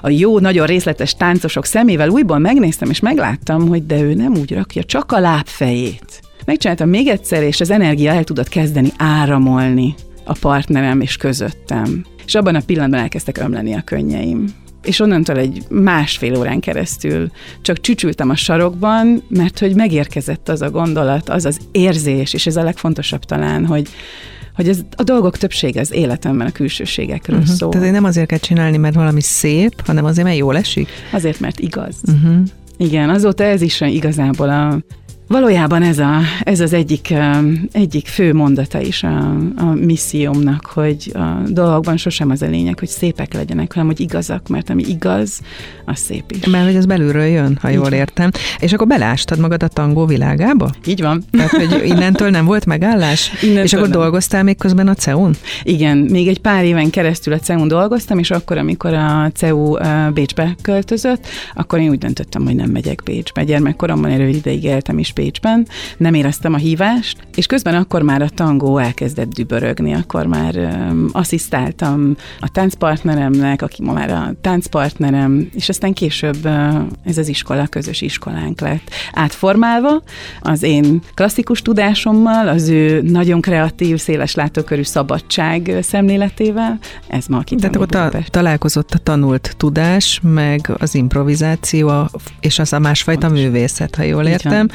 a jó, nagyon részletes táncosok szemével újból megnéztem, és megláttam, hogy de ő nem úgy rakja, csak a lábfejét. Megcsináltam még egyszer, és az energia el tudott kezdeni áramolni a partnerem és közöttem. És abban a pillanatban elkezdtek ömleni a könnyeim. És onnantól egy másfél órán keresztül csak csücsültem a sarokban, mert hogy megérkezett az a gondolat, az az érzés, és ez a legfontosabb talán, hogy ez a dolgok többsége az életemben a külsőségekről szól. Tehát nem azért kell csinálni, mert valami szép, hanem azért, mert jól esik? Azért, mert igaz. Igen, azóta ez is igazából valójában ez az egyik fő mondata is a missziómnak, hogy a dolgokban sosem az a lényeg, hogy szépek legyenek, hanem hogy igazak, mert ami igaz, az szép is. Mert hogy az belülről jön, ha jól értem. És akkor belástad magad a tangó világába? Így van. Tehát, hogy innentől nem volt megállás? És akkor nem. Dolgoztál még közben a CEU-n? Igen, még egy pár éven keresztül a CEU-n dolgoztam, és akkor, amikor a CEU Bécsbe költözött, akkor én úgy döntöttem, hogy nem megyek Bécsbe. Gyermekkoromban előbb ideig éltem is Bécsben, nem éreztem a hívást, és közben akkor már a tangó elkezdett dübörögni, akkor már asszisztáltam a táncpartneremnek, aki ma már a táncpartnerem, és aztán később ez az iskola, közös iskolánk lett átformálva az én klasszikus tudásommal, az ő nagyon kreatív, széles látókörű szabadság szemléletével, ez ma a KITangó. Tehát ott találkozott a tanult tudás, meg az improvizáció, és az a másfajta művészet, ha jól értem.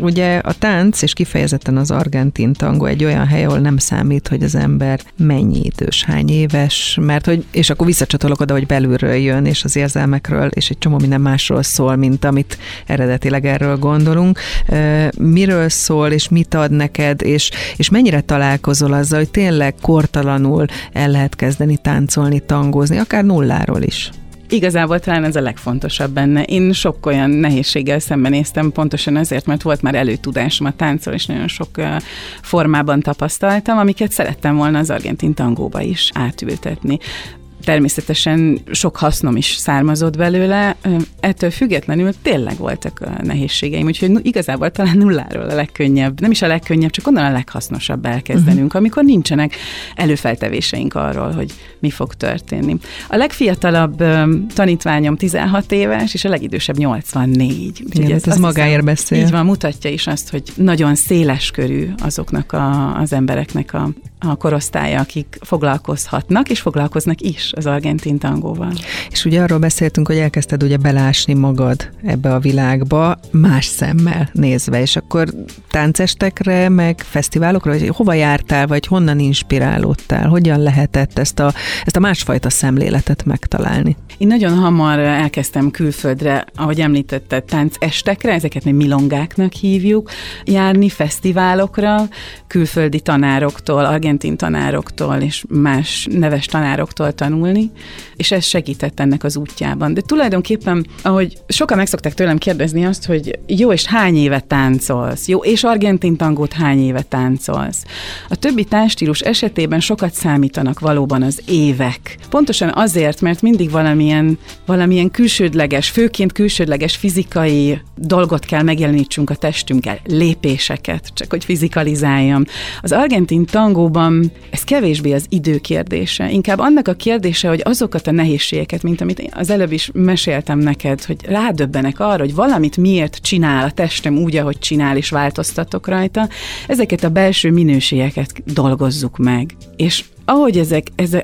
Ugye a tánc, és kifejezetten az argentin tangó egy olyan hely, ahol nem számít, hogy az ember mennyi idős, hány éves, mert hogy, és akkor visszacsatolok oda, hogy belülről jön, és az érzelmekről, és egy csomó minden másról szól, mint amit eredetileg erről gondolunk. Miről szól, és mit ad neked, és mennyire találkozol azzal, hogy tényleg kortalanul el lehet kezdeni táncolni, tangózni, akár nulláról is? Igazából talán ez a legfontosabb benne. Én sok olyan nehézséggel szembenéztem, pontosan azért, mert volt már előtudásom a táncról, és nagyon sok formában tapasztaltam, amiket szerettem volna az argentin tangóba is átültetni. Természetesen sok hasznom is származott belőle, ettől függetlenül tényleg voltak a nehézségeim, úgyhogy igazából talán nulláról a legkönnyebb, nem is a legkönnyebb, csak onnan a leghasznosabb elkezdenünk, amikor nincsenek előfeltevéseink arról, hogy mi fog történni. A legfiatalabb tanítványom 16 éves, és a legidősebb 84. Igen, ez magáért beszél. Így van, mutatja is azt, hogy nagyon széles körű azoknak az embereknek a korosztálya, akik foglalkozhatnak, és foglalkoznak is az argentin tangóval. És ugye arról beszéltünk, hogy elkezdted ugye belásni magad ebbe a világba, más szemmel nézve, és akkor táncestekre, meg fesztiválokra, hogy hova jártál, vagy honnan inspirálódtál, hogyan lehetett ezt a másfajta szemléletet megtalálni? Én nagyon hamar elkezdtem külföldre, ahogy említetted, táncestekre, ezeket mi milongáknak hívjuk, járni fesztiválokra, külföldi tanároktól, argentin tanároktól és más neves tanároktól tanulni, és ez segített ennek az útjában. De tulajdonképpen, ahogy sokan meg szokták tőlem kérdezni azt, hogy jó, és hány éve táncolsz? Jó, és argentin tangót hány éve táncolsz? A többi táncstílus esetében sokat számítanak valóban az évek. Pontosan azért, mert mindig valamilyen külsődleges, főként külsődleges fizikai dolgot kell megjelenítsünk a testünkkel, lépéseket, csak hogy fizikalizáljam. Az argentin tangóban ez kevésbé az idő kérdése, inkább annak a kérdése, hogy azokat a nehézségeket, mint amit én az előbb is meséltem neked, hogy rádöbbenek arra, hogy valamit miért csinál a testem úgy, ahogy csinál, és változtatok rajta, ezeket a belső minőségeket dolgozzuk meg. És ahogy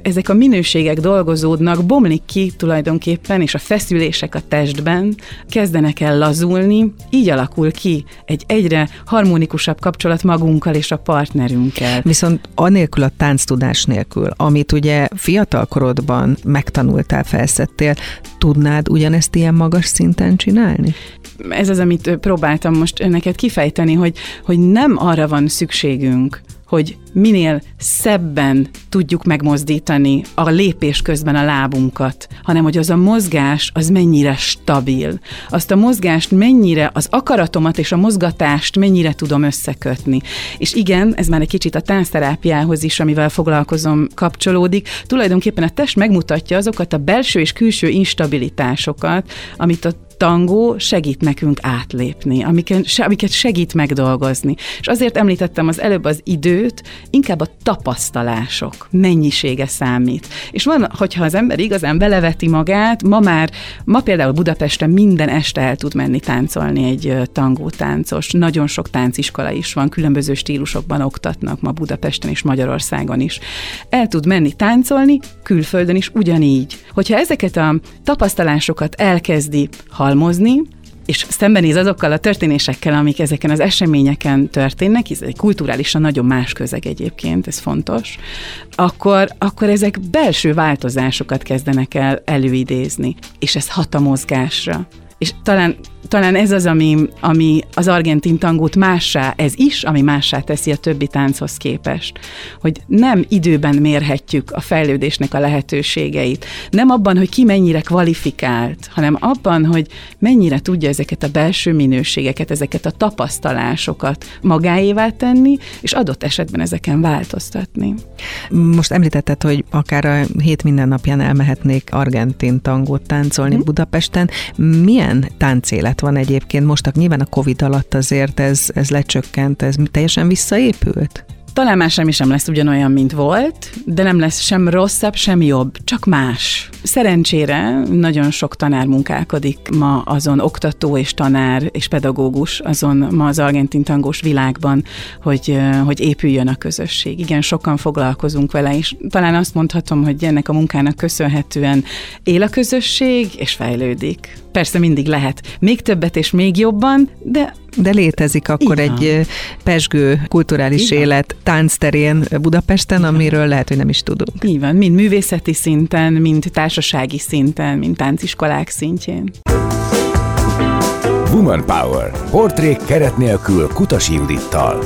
ezek a minőségek dolgozódnak, bomlik ki tulajdonképpen, és a feszülések a testben kezdenek el lazulni, így alakul ki egy egyre harmonikusabb kapcsolat magunkkal és a partnerünkkel. Viszont anélkül a tánctudás nélkül, amit ugye fiatalkorodban megtanultál, felszedtél, tudnád ugyanezt ilyen magas szinten csinálni? Ez az, amit próbáltam most neked kifejteni, hogy nem arra van szükségünk, hogy minél szebben tudjuk megmozdítani a lépés közben a lábunkat, hanem hogy az a mozgás, az mennyire stabil. Azt a mozgást mennyire, az akaratomat és a mozgatást mennyire tudom összekötni. És igen, ez már egy kicsit a táncterápiához is, amivel foglalkozom, kapcsolódik. Tulajdonképpen a test megmutatja azokat a belső és külső instabilitásokat, amit a tangó segít nekünk átlépni, amiket segít megdolgozni. És azért említettem az előbb az időt, inkább a tapasztalások mennyisége számít. És van, hogyha az ember igazán beleveti magát, ma például Budapesten minden este el tud menni táncolni egy tangótáncos. Nagyon sok tánciskola is van, különböző stílusokban oktatnak ma Budapesten és Magyarországon is. El tud menni táncolni, külföldön is ugyanígy. Hogyha ezeket a tapasztalásokat elkezdi halmozni, és szembenéz azokkal a történésekkel, amik ezeken az eseményeken történnek, ez egy kulturálisan nagyon más közeg egyébként, ez fontos, akkor ezek belső változásokat kezdenek el előidézni, és ez hat a mozgásra. És talán ez az, ami az argentin tangót mássá, ez is, ami mássá teszi a többi tánchoz képest. Hogy nem időben mérhetjük a fejlődésnek a lehetőségeit. Nem abban, hogy ki mennyire kvalifikált, hanem abban, hogy mennyire tudja ezeket a belső minőségeket, ezeket a tapasztalásokat magáévá tenni, és adott esetben ezeken változtatni. Most említetted, hogy akár a hét mindennapján elmehetnék argentin tangót táncolni Budapesten. Milyen táncélet van egyébként mostak? Nyilván a Covid alatt azért ez lecsökkent, ez teljesen visszaépült? Talán már semmi sem lesz ugyanolyan, mint volt, de nem lesz sem rosszabb, sem jobb, csak más. Szerencsére nagyon sok tanár munkálkodik ma azon, oktató és tanár és pedagógus azon ma az argentin tangós világban, hogy épüljön a közösség. Igen, sokan foglalkozunk vele, és talán azt mondhatom, hogy ennek a munkának köszönhetően él a közösség, és fejlődik. Persze mindig lehet még többet és még jobban, de létezik akkor egy pezsgő kulturális élet táncterén Budapesten, amiről lehet, hogy nem is tudunk. Így van, mind művészeti szinten, mind társasági szinten, mind tánciskolák szintjén. Woman Power. Portrék keret nélkül Kutasi Judittal.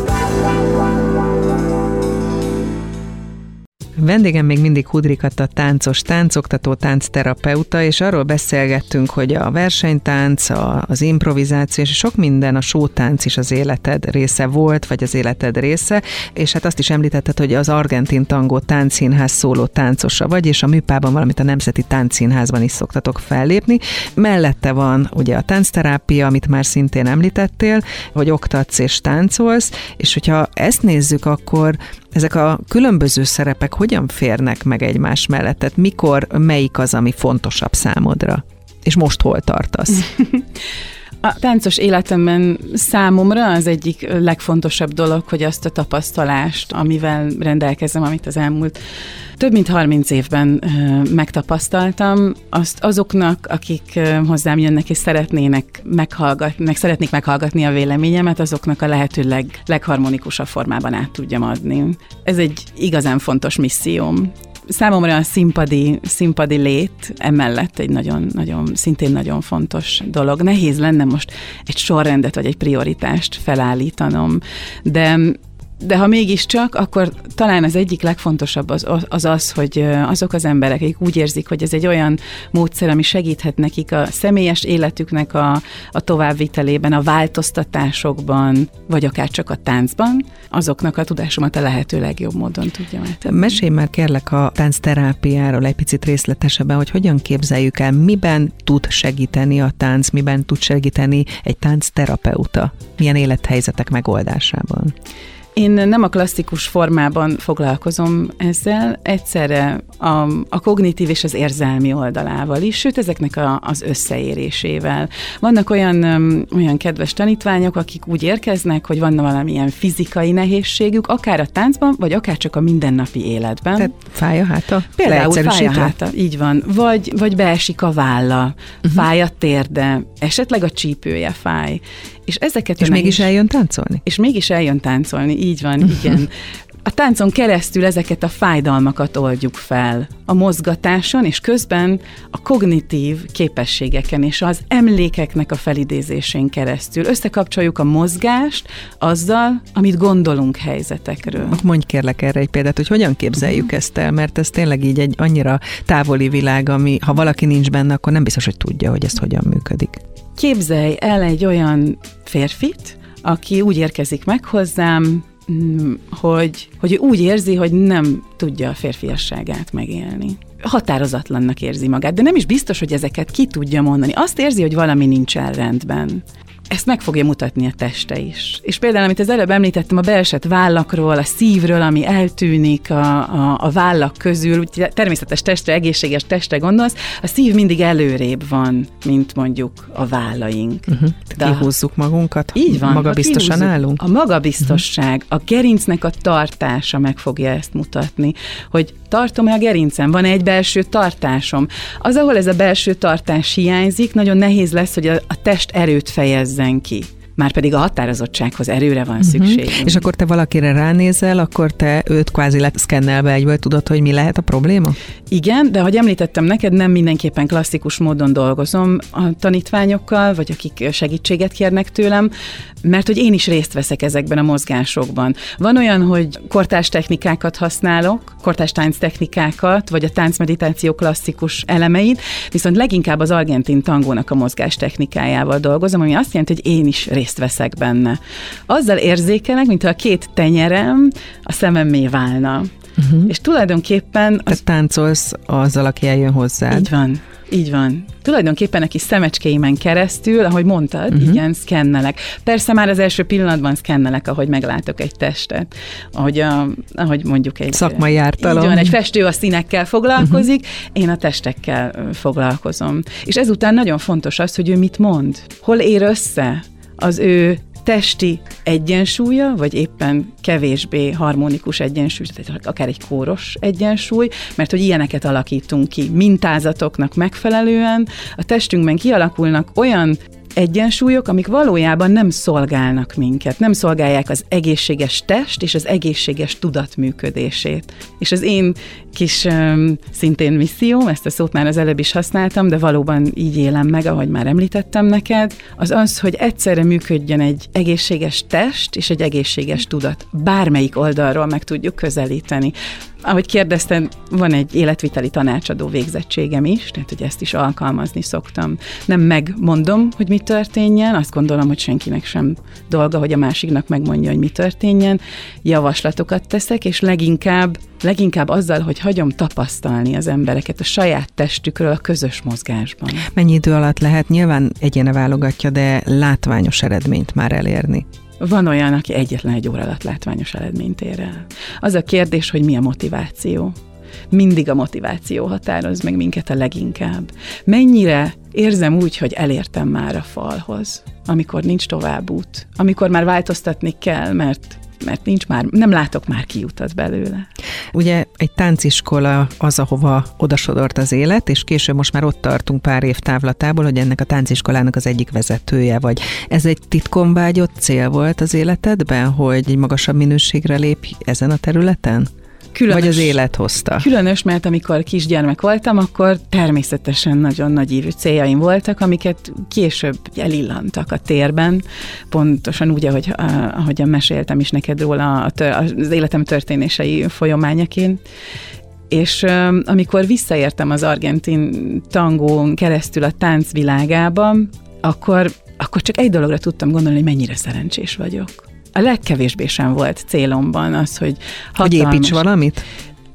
Vendégem még mindig Hudry Kata, táncos, táncoktató, táncterapeuta, és arról beszélgettünk, hogy a versenytánc, az improvizáció, és sok minden, a showtánc is az életed része volt, vagy az életed része, és hát azt is említetted, hogy az Argentin Tangó Táncszínház szóló táncosa vagy, és a Műpában, valamint a Nemzeti Táncszínházban is szoktatok fellépni. Mellette van ugye a táncterápia, amit már szintén említettél, hogy oktatsz és táncolsz, és hogyha ezt nézzük, akkor ezek a különböző szerepek hogyan férnek meg egymás mellett? Tehát mikor, melyik az, ami fontosabb számodra? És most hol tartasz? A táncos életemben számomra az egyik legfontosabb dolog, hogy azt a tapasztalást, amivel rendelkezem, amit az elmúlt több mint 30 évben megtapasztaltam, azt azoknak, akik hozzám jönnek és szeretnék meghallgatni a véleményemet, azoknak a lehető legharmonikusabb formában át tudjam adni. Ez egy igazán fontos misszióm. Számomra a színpadi lét emellett egy nagyon, szintén nagyon fontos dolog. Nehéz lenne most egy sorrendet vagy egy prioritást felállítanom, de ha mégiscsak, akkor talán az egyik legfontosabb az, hogy azok az emberek, akik úgy érzik, hogy ez egy olyan módszer, ami segíthet nekik a személyes életüknek a továbbvitelében, a változtatásokban, vagy akár csak a táncban, azoknak a tudásomat a lehető legjobb módon tudjam átadni. Mesélj már kérlek a táncterápiáról egy picit részletesebben, hogy hogyan képzeljük el, miben tud segíteni a tánc, miben tud segíteni egy táncterapeuta, milyen élethelyzetek megoldásában. Én nem a klasszikus formában foglalkozom ezzel, egyszerre a kognitív és az érzelmi oldalával is, sőt ezeknek az összeérésével. Vannak olyan kedves tanítványok, akik úgy érkeznek, hogy van valamilyen fizikai nehézségük, akár a táncban, vagy akár csak a mindennapi életben. Tehát fáj a háta? Például fáj a háta, így van. Vagy beesik a válla, fáj a térde, esetleg a csípője fáj. És mégis eljön táncolni? És mégis eljön táncolni, így van, igen. A táncon keresztül ezeket a fájdalmakat oldjuk fel. A mozgatáson és közben a kognitív képességeken és az emlékeknek a felidézésén keresztül. Összekapcsoljuk a mozgást azzal, amit gondolunk helyzetekről. Mondj kérlek erre egy példát, hogy hogyan képzeljük ezt el, mert ez tényleg így egy annyira távoli világ, ami ha valaki nincs benne, akkor nem biztos, hogy tudja, hogy ez hogyan működik. Képzelj el egy olyan férfit, aki úgy érkezik meg hozzám, hogy úgy érzi, hogy nem tudja a férfiasságát megélni. Határozatlannak érzi magát, de nem is biztos, hogy ezeket ki tudja mondani. Azt érzi, hogy valami nincsen rendben. Ezt meg fogja mutatni a teste is. És például, amit az előbb említettem, a beesett vállakról, a szívről, ami eltűnik a vállak közül, úgy természetes testre, egészséges testre gondolsz, a szív mindig előrébb van, mint mondjuk a vállaink. Kihúzzuk magunkat, így van, magabiztosan állunk. A magabiztosság, a gerincnek a tartása meg fogja ezt mutatni, hogy tartom-e a gerincem, van egy belső tartásom. Az, ahol ez a belső tartás hiányzik, nagyon nehéz lesz, hogy a test erőt fejezzen ki. Márpedig a határozottsághoz erőre van szükség. És akkor te valakire ránézel, akkor te őt kvázi szkennelve egyből tudod, hogy mi lehet a probléma? Igen, de ahogy említettem neked, nem mindenképpen klasszikus módon dolgozom a tanítványokkal, vagy akik segítséget kérnek tőlem, mert hogy én is részt veszek ezekben a mozgásokban. Van olyan, hogy kortárs technikákat használok, kortárs tánc technikákat, vagy a táncmeditáció klasszikus elemeit, viszont leginkább az argentin tangónak a mozgás technikájával dolgozom, ami azt jelenti, hogy én is részt veszek benne. Azzal érzékelek, mintha a két tenyerem a szememmé válna. És tulajdonképpen... Te táncolsz azzal, aki eljön hozzád. Így van, így van. Tulajdonképpen a kis szemecskéimen keresztül, ahogy mondtad, igen, szkennelek. Persze már az első pillanatban szkennelek, ahogy meglátok egy testet. Ahogy mondjuk egy... Szakmai ártalom. Így van, egy festő a színekkel foglalkozik, én a testekkel foglalkozom. És ezután nagyon fontos az, hogy ő mit mond. Hol ér össze az ő testi egyensúlya, vagy éppen kevésbé harmonikus egyensúly, tehát akár egy kóros egyensúly, mert hogy ilyeneket alakítunk ki mintázatoknak megfelelően, a testünkben kialakulnak olyan egyensúlyok, amik valójában nem szolgálnak minket, nem szolgálják az egészséges test és az egészséges tudat működését. És az én kis szintén misszióm, ezt a szót már az előbb is használtam, de valóban így élem meg, ahogy már említettem neked, az, hogy egyszerre működjön egy egészséges test és egy egészséges tudat. Bármelyik oldalról meg tudjuk közelíteni. Ahogy kérdezted, van egy életviteli tanácsadó végzettségem is, tehát hogy ezt is alkalmazni szoktam. Nem megmondom, hogy mi történjen, azt gondolom, hogy senkinek sem dolga, hogy a másiknak megmondja, hogy mi történjen. Javaslatokat teszek, és leginkább azzal, hogy hagyom tapasztalni az embereket a saját testükről a közös mozgásban. Mennyi idő alatt lehet? Nyilván egyéne válogatja, de látványos eredményt már elérni. Van olyan, aki egyetlen egy óra alatt látványos eredményt ér el. Az a kérdés, hogy mi a motiváció. Mindig a motiváció határoz meg minket a leginkább. Mennyire érzem úgy, hogy elértem már a falhoz, amikor nincs tovább út, amikor már változtatni kell, mert nincs már, nem látok már kiutat belőle. Ugye egy tánciskola az, ahova odasodort az élet, és később most már ott tartunk pár év távlatából, hogy ennek a tánciskolának az egyik vezetője vagy. Ez egy titkon vágyott cél volt az életedben, hogy egy magasabb minőségre lépj ezen a területen? Különös, vagy az élet hozta? Különös, mert amikor kisgyermek voltam, akkor természetesen nagyon nagy ívű céljaim voltak, amiket később elillantak a térben. Pontosan úgy, ahogyan meséltem is neked róla az életem történései folyamányaként. És amikor visszaértem az argentin tangón keresztül a táncvilágába, akkor csak egy dologra tudtam gondolni, hogy mennyire szerencsés vagyok. A legkevésbé sem volt célomban az, hogy építs valamit?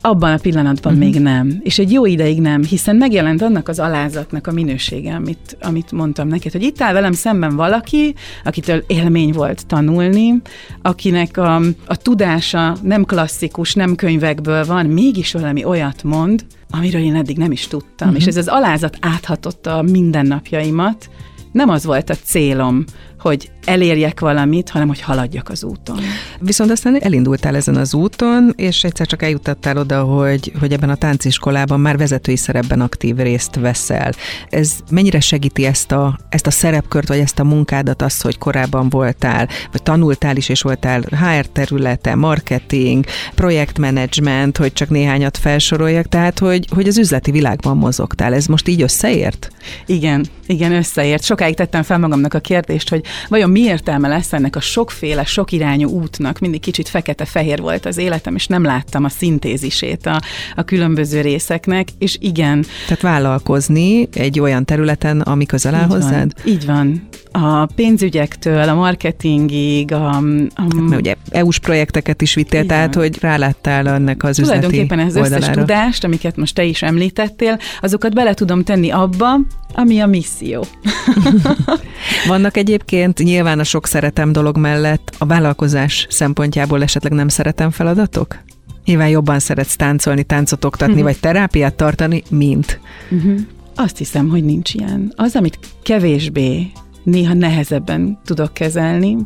Abban a pillanatban még nem, és egy jó ideig nem, hiszen megjelent annak az alázatnak a minősége, amit mondtam neked, hogy itt áll velem szemben valaki, akitől élmény volt tanulni, akinek a tudása nem klasszikus, nem könyvekből van, mégis valami olyat mond, amiről én eddig nem is tudtam, és ez az alázat áthatotta a mindennapjaimat. Nem az volt a célom, hogy elérjek valamit, hanem hogy haladjak az úton. Viszont aztán elindultál ezen az úton, és egyszer csak eljutottál oda, hogy ebben a tánciskolában már vezetői szerepben aktív részt veszel. Ez mennyire segíti ezt a szerepkört, vagy ezt a munkádat, azt, hogy korábban voltál, vagy tanultál is, és voltál HR területe, marketing, projektmenedzsment, hogy csak néhányat felsoroljak, tehát hogy az üzleti világban mozogtál. Ez most így összeért? Igen, összeért. Sokáig tettem fel magamnak a kérdést, hogy vajon mi értelme lesz ennek a sokféle, sokirányú útnak? Mindig kicsit fekete-fehér volt az életem, és nem láttam a szintézisét a különböző részeknek, és igen. Tehát vállalkozni egy olyan területen, ami közel áll hozzád? Így van. A pénzügyektől, a marketingig, mert ugye EU-s projekteket is vittél, tehát hogy ráláttál ennek az üzleti oldalára. Tulajdonképpen az összes tudást, amiket most te is említettél, azokat bele tudom tenni abba, ami a misszió. Vannak egyébként nyilván a sok szeretem dolog mellett a vállalkozás szempontjából esetleg nem szeretem feladatok? Nyilván jobban szeretsz táncolni, táncot oktatni, vagy terápiát tartani, mint. Azt hiszem, hogy nincs ilyen. Az, amit kevésbé, néha nehezebben tudok kezelni,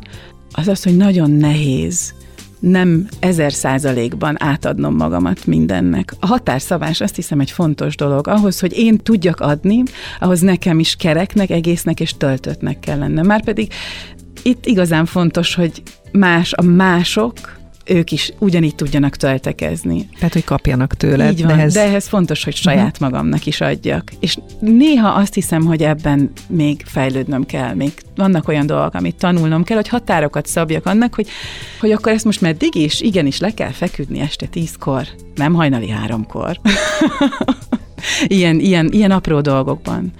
az, hogy nagyon nehéz nem 1000%-ban átadnom magamat mindennek. A határszabás azt hiszem egy fontos dolog. Ahhoz, hogy én tudjak adni, ahhoz nekem is kereknek, egésznek és töltöttnek kell lennem. Márpedig itt igazán fontos, hogy mások, ők is ugyanígy tudjanak töltekezni. Tehát, hogy kapjanak tőled. Így van, de ehhez fontos, hogy saját magamnak is adjak. És néha azt hiszem, hogy ebben még fejlődnöm kell, még vannak olyan dolgok, amit tanulnom kell, hogy határokat szabjak annak, hogy akkor ezt most meddig is, igenis le kell feküdni este 10-kor, nem hajnali 3-kor. Ilyen apró dolgokban.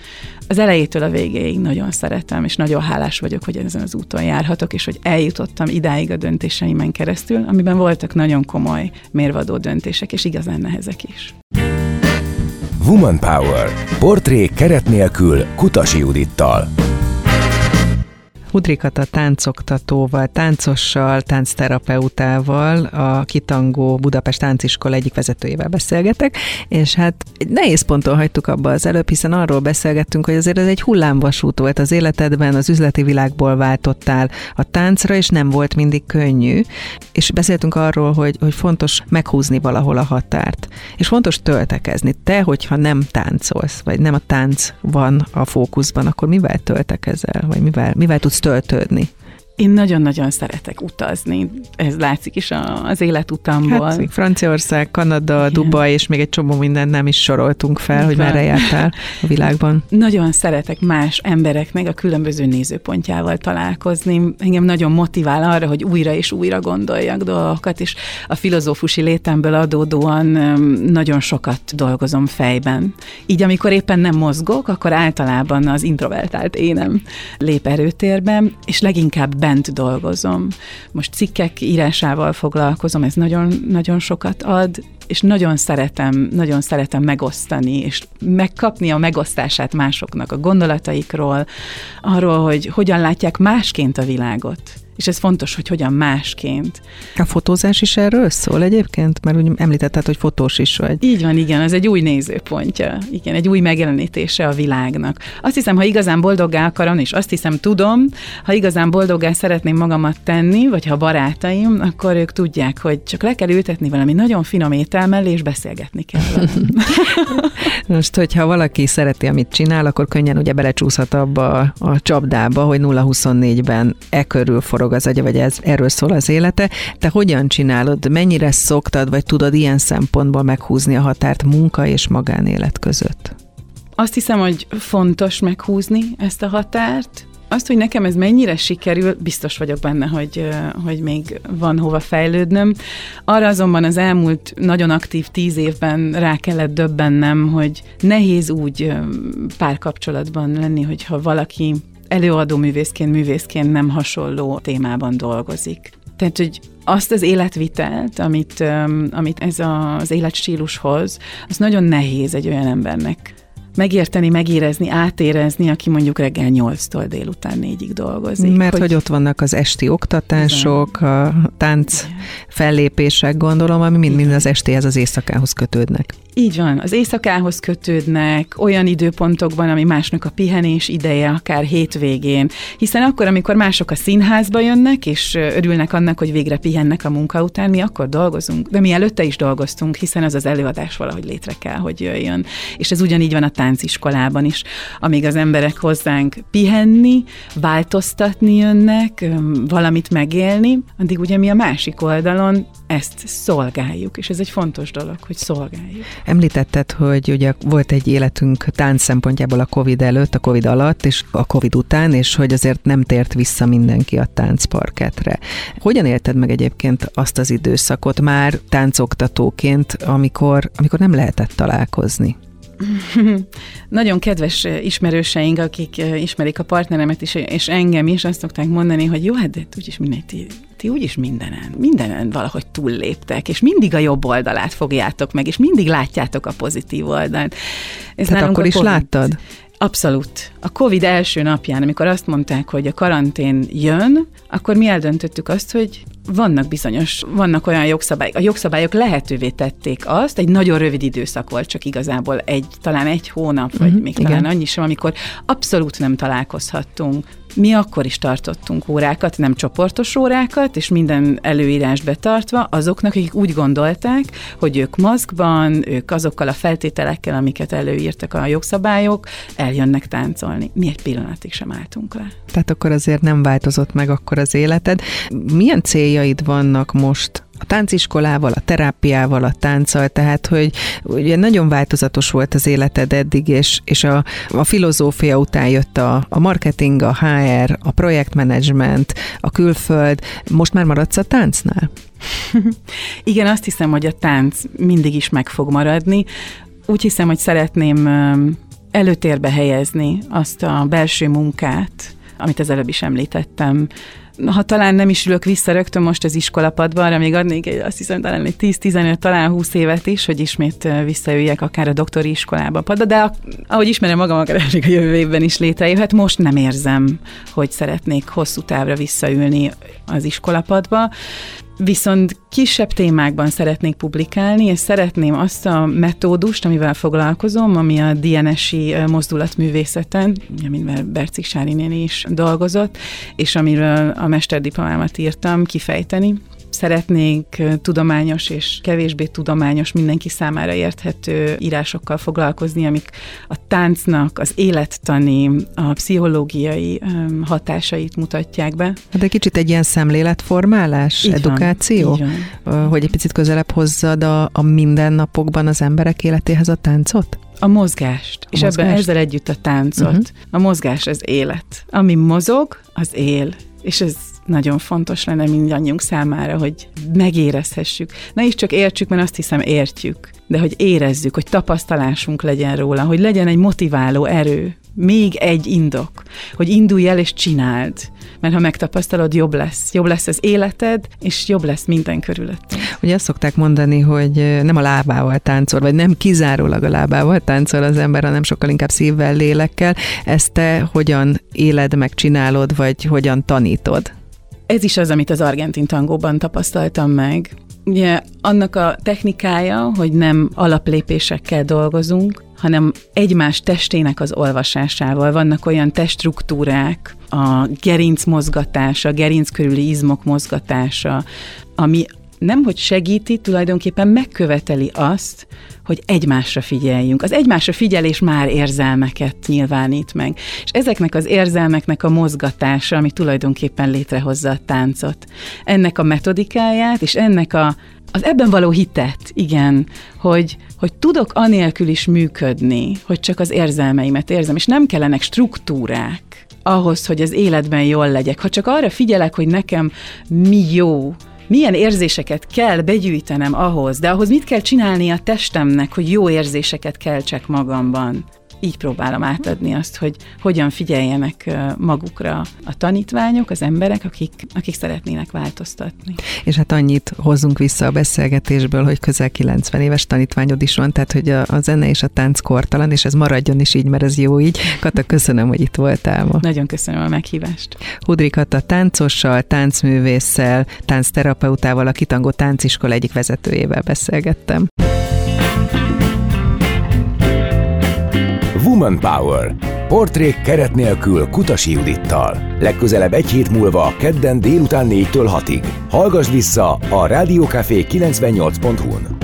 Az elejétől a végéig nagyon szeretem, és nagyon hálás vagyok, hogy ezen az úton járhatok, és hogy eljutottam idáig a döntéseimen keresztül, amiben voltak nagyon komoly, mérvadó döntések, és igazán nehezek is. Woman Power. Portré keret nélkül Kutasi Judittal. Hudry Kata táncoktatóval, táncossal, táncterapeutával, a KITangó Budapest Tánciskola egyik vezetőjével beszélgetek, és hát egy nehéz ponton hagytuk abba az előbb, hiszen arról beszélgettünk, hogy azért ez egy hullámvasút volt az életedben, az üzleti világból váltottál a táncra, és nem volt mindig könnyű, és beszéltünk arról, hogy fontos meghúzni valahol a határt, és fontos töltekezni. Te, hogyha nem táncolsz, vagy nem a tánc van a fókuszban, akkor mivel töltekezel, vagy mivel tudsz töltődni? Én nagyon-nagyon szeretek utazni. Ez látszik is az életutamból. Hát, Franciaország, Kanada, igen. Dubaj, és még egy csomó mindent nem is soroltunk fel, hogy merre jártál a világban. Nagyon szeretek más embereknek a különböző nézőpontjával találkozni. Engem nagyon motivál arra, hogy újra és újra gondoljak dolgokat, és a filozófusi létemből adódóan nagyon sokat dolgozom fejben. Így amikor éppen nem mozgok, akkor általában az introvertált énem lép erőtérben, és leginkább bent dolgozom. Most cikkek írásával foglalkozom, ez nagyon-nagyon sokat ad, és nagyon szeretem megosztani, és megkapni a megosztását másoknak a gondolataikról, arról, hogy hogyan látják másként a világot. És ez fontos, hogy hogyan másként. A fotózás is erről szól egyébként? Mert úgy említetted, hogy fotós is vagy. Így van, igen, ez egy új nézőpontja. Igen, egy új megjelenítése a világnak. Azt hiszem, ha igazán boldoggá akarom, és azt hiszem tudom, ha igazán boldoggá szeretném magamat tenni, vagy ha barátaim, akkor ők tudják, hogy csak le kell ültetni valami nagyon finom étel mellé, és beszélgetni kell. Most, hogyha valaki szereti, amit csinál, akkor könnyen ugye belecsúszhat abba a csapdába, hogy 0-24-ben körül forog az agya, vagy erről szól az élete. Te hogyan csinálod? Mennyire szoktad, vagy tudod ilyen szempontból meghúzni a határt munka és magánélet között? Azt hiszem, hogy fontos meghúzni ezt a határt. Azt, hogy nekem ez mennyire sikerül, biztos vagyok benne, hogy még van hova fejlődnöm. Arra azonban az elmúlt nagyon aktív 10 évben rá kellett döbbennem, hogy nehéz úgy párkapcsolatban lenni, hogyha valaki előadó művészként nem hasonló témában dolgozik. Tehát, hogy azt az életvitelt, amit ez az életstílus hoz, az nagyon nehéz egy olyan embernek megérteni, megérezni, átérezni, aki mondjuk reggel 8-tól délután 4-ig dolgozik. Mert hogy ott vannak az esti oktatások, a tánc fellépések, gondolom, ami mind az estéhez, az éjszakához kötődnek. Így van, az éjszakához kötődnek, olyan időpontokban, ami másnak a pihenés ideje, akár hétvégén. Hiszen akkor, amikor mások a színházba jönnek, és örülnek annak, hogy végre pihennek a munka után, mi akkor dolgozunk, de mi előtte is dolgoztunk, hiszen az előadás valahogy létre kell, hogy jöjjön. És ez ugyanígy van a tánciskolában is. Amíg az emberek hozzánk pihenni, változtatni jönnek, valamit megélni, addig ugye mi a másik oldalon ezt szolgáljuk, és ez egy fontos dolog, hogy szolgáljuk. Említetted, hogy ugye volt egy életünk tánc szempontjából a Covid előtt, a Covid alatt, és a Covid után, és hogy azért nem tért vissza mindenki a táncparketre. Hogyan élted meg egyébként azt az időszakot már táncoktatóként, amikor nem lehetett találkozni? Nagyon kedves ismerőseink, akik ismerik a partneremet is, és engem is, azt szokták mondani, hogy jó, hát de úgyis ti úgyis mindenen valahogy túlléptek, és mindig a jobb oldalát fogjátok meg, és mindig látjátok a pozitív oldalt. Tehát akkor is láttad? Abszolút. A Covid első napján, amikor azt mondták, hogy a karantén jön, akkor mi eldöntöttük azt, hogy vannak olyan jogszabályok. A jogszabályok lehetővé tették azt, egy nagyon rövid időszak volt, csak igazából talán egy hónap, vagy még igen. Talán annyi sem, amikor abszolút nem találkozhattunk. Mi akkor is tartottunk órákat, nem csoportos órákat, és minden előírás betartva azoknak, akik úgy gondolták, hogy ők maszkban, ők azokkal a feltételekkel, amiket előírtak a jogszabályok, eljönnek táncolni. Mi egy pillanatig sem álltunk le. Tehát akkor azért nem változott meg akkor az életed. Milyen céljaid vannak most? A tánciskolával, a terápiával, a tánccal, tehát, hogy ugye nagyon változatos volt az életed eddig, és a filozófia után jött a marketing, a HR, a projektmenedzsment, a külföld. Most már maradsz a táncnál? Igen, azt hiszem, hogy a tánc mindig is meg fog maradni. Úgy hiszem, hogy szeretném előtérbe helyezni azt a belső munkát, amit az előbb is említettem. Ha talán nem is ülök vissza rögtön most az iskolapadban, még adnék azt hiszem talán 10-15, talán 20 évet is, hogy ismét visszaüljek akár a doktori iskolába padba, de ahogy ismerem magam, akár a jövő évben is létrejöhet, most nem érzem, hogy szeretnék hosszú távra visszaülni az iskolapadba. Viszont kisebb témákban szeretnék publikálni, és szeretném azt a metódust, amivel foglalkozom, ami a Dienesi mozdulatművészeten, amivel Berczik Sári néni is dolgozott, és amiről a mesterdiplomámat írtam, kifejteni. Szeretnék tudományos és kevésbé tudományos, mindenki számára érthető írásokkal foglalkozni, amik a táncnak az élettani, a pszichológiai hatásait mutatják be. Hát egy kicsit egy ilyen szemléletformálás, így edukáció, van. Hogy egy picit közelebb hozzad a mindennapokban az emberek életéhez a táncot? A mozgást, és ebben ezzel együtt a táncot. Uh-huh. A mozgás az élet. Ami mozog, az él. És ez nagyon fontos lenne mindannyiunk számára, hogy megérezhessük. Ne is csak értsük, mert azt hiszem értjük, de hogy érezzük, hogy tapasztalásunk legyen róla, hogy legyen egy motiváló erő, még egy indok, hogy indulj el és csináld, mert ha megtapasztalod, jobb lesz az életed, és jobb lesz minden körülött. Ugye azt szokták mondani, hogy nem a lábával táncol, vagy nem kizárólag a lábával táncol az ember, hanem sokkal inkább szívvel, lélekkel. Ezt te hogyan éled, megcsinálod, vagy hogyan tanítod? Ez is az, amit az Argentin Tangóban tapasztaltam meg. Ugye annak a technikája, hogy nem alaplépésekkel dolgozunk, hanem egymás testének az olvasásával. Vannak olyan teststruktúrák, a gerinc mozgatása, a gerinc körüli izmok mozgatása, ami nemhogy segíti, tulajdonképpen megköveteli azt, hogy egymásra figyeljünk. Az egymásra figyelés már érzelmeket nyilvánít meg. És ezeknek az érzelmeknek a mozgatása, ami tulajdonképpen létrehozza a táncot. Ennek a metodikáját, és ennek az ebben való hitet, igen, hogy tudok anélkül is működni, hogy csak az érzelmeimet érzem, és nem kellenek struktúrák ahhoz, hogy az életben jól legyek. Ha csak arra figyelek, hogy nekem mi jó, milyen érzéseket kell begyűjtenem ahhoz, de ahhoz mit kell csinálni a testemnek, hogy jó érzéseket keltsek magamban? így próbálom átadni azt, hogy hogyan figyeljenek magukra a tanítványok, az emberek, akik szeretnének változtatni. És hát annyit hozzunk vissza a beszélgetésből, hogy közel 90 éves tanítványod is van, tehát hogy a zene és a tánc kortalan, és ez maradjon is így, mert ez jó így. Kata, köszönöm, hogy itt voltál ma. Nagyon köszönöm a meghívást. Hudry Kata táncossal, táncművésszel, táncterapeutával, a KITangó Tánciskola egyik vezetőjével beszélgettem. Woman Power. Portrék keret nélkül Kutasi Judittal. Legközelebb egy hét múlva, kedden délután 4-től 6-ig. Hallgass vissza a Radio Café 98.hu-n.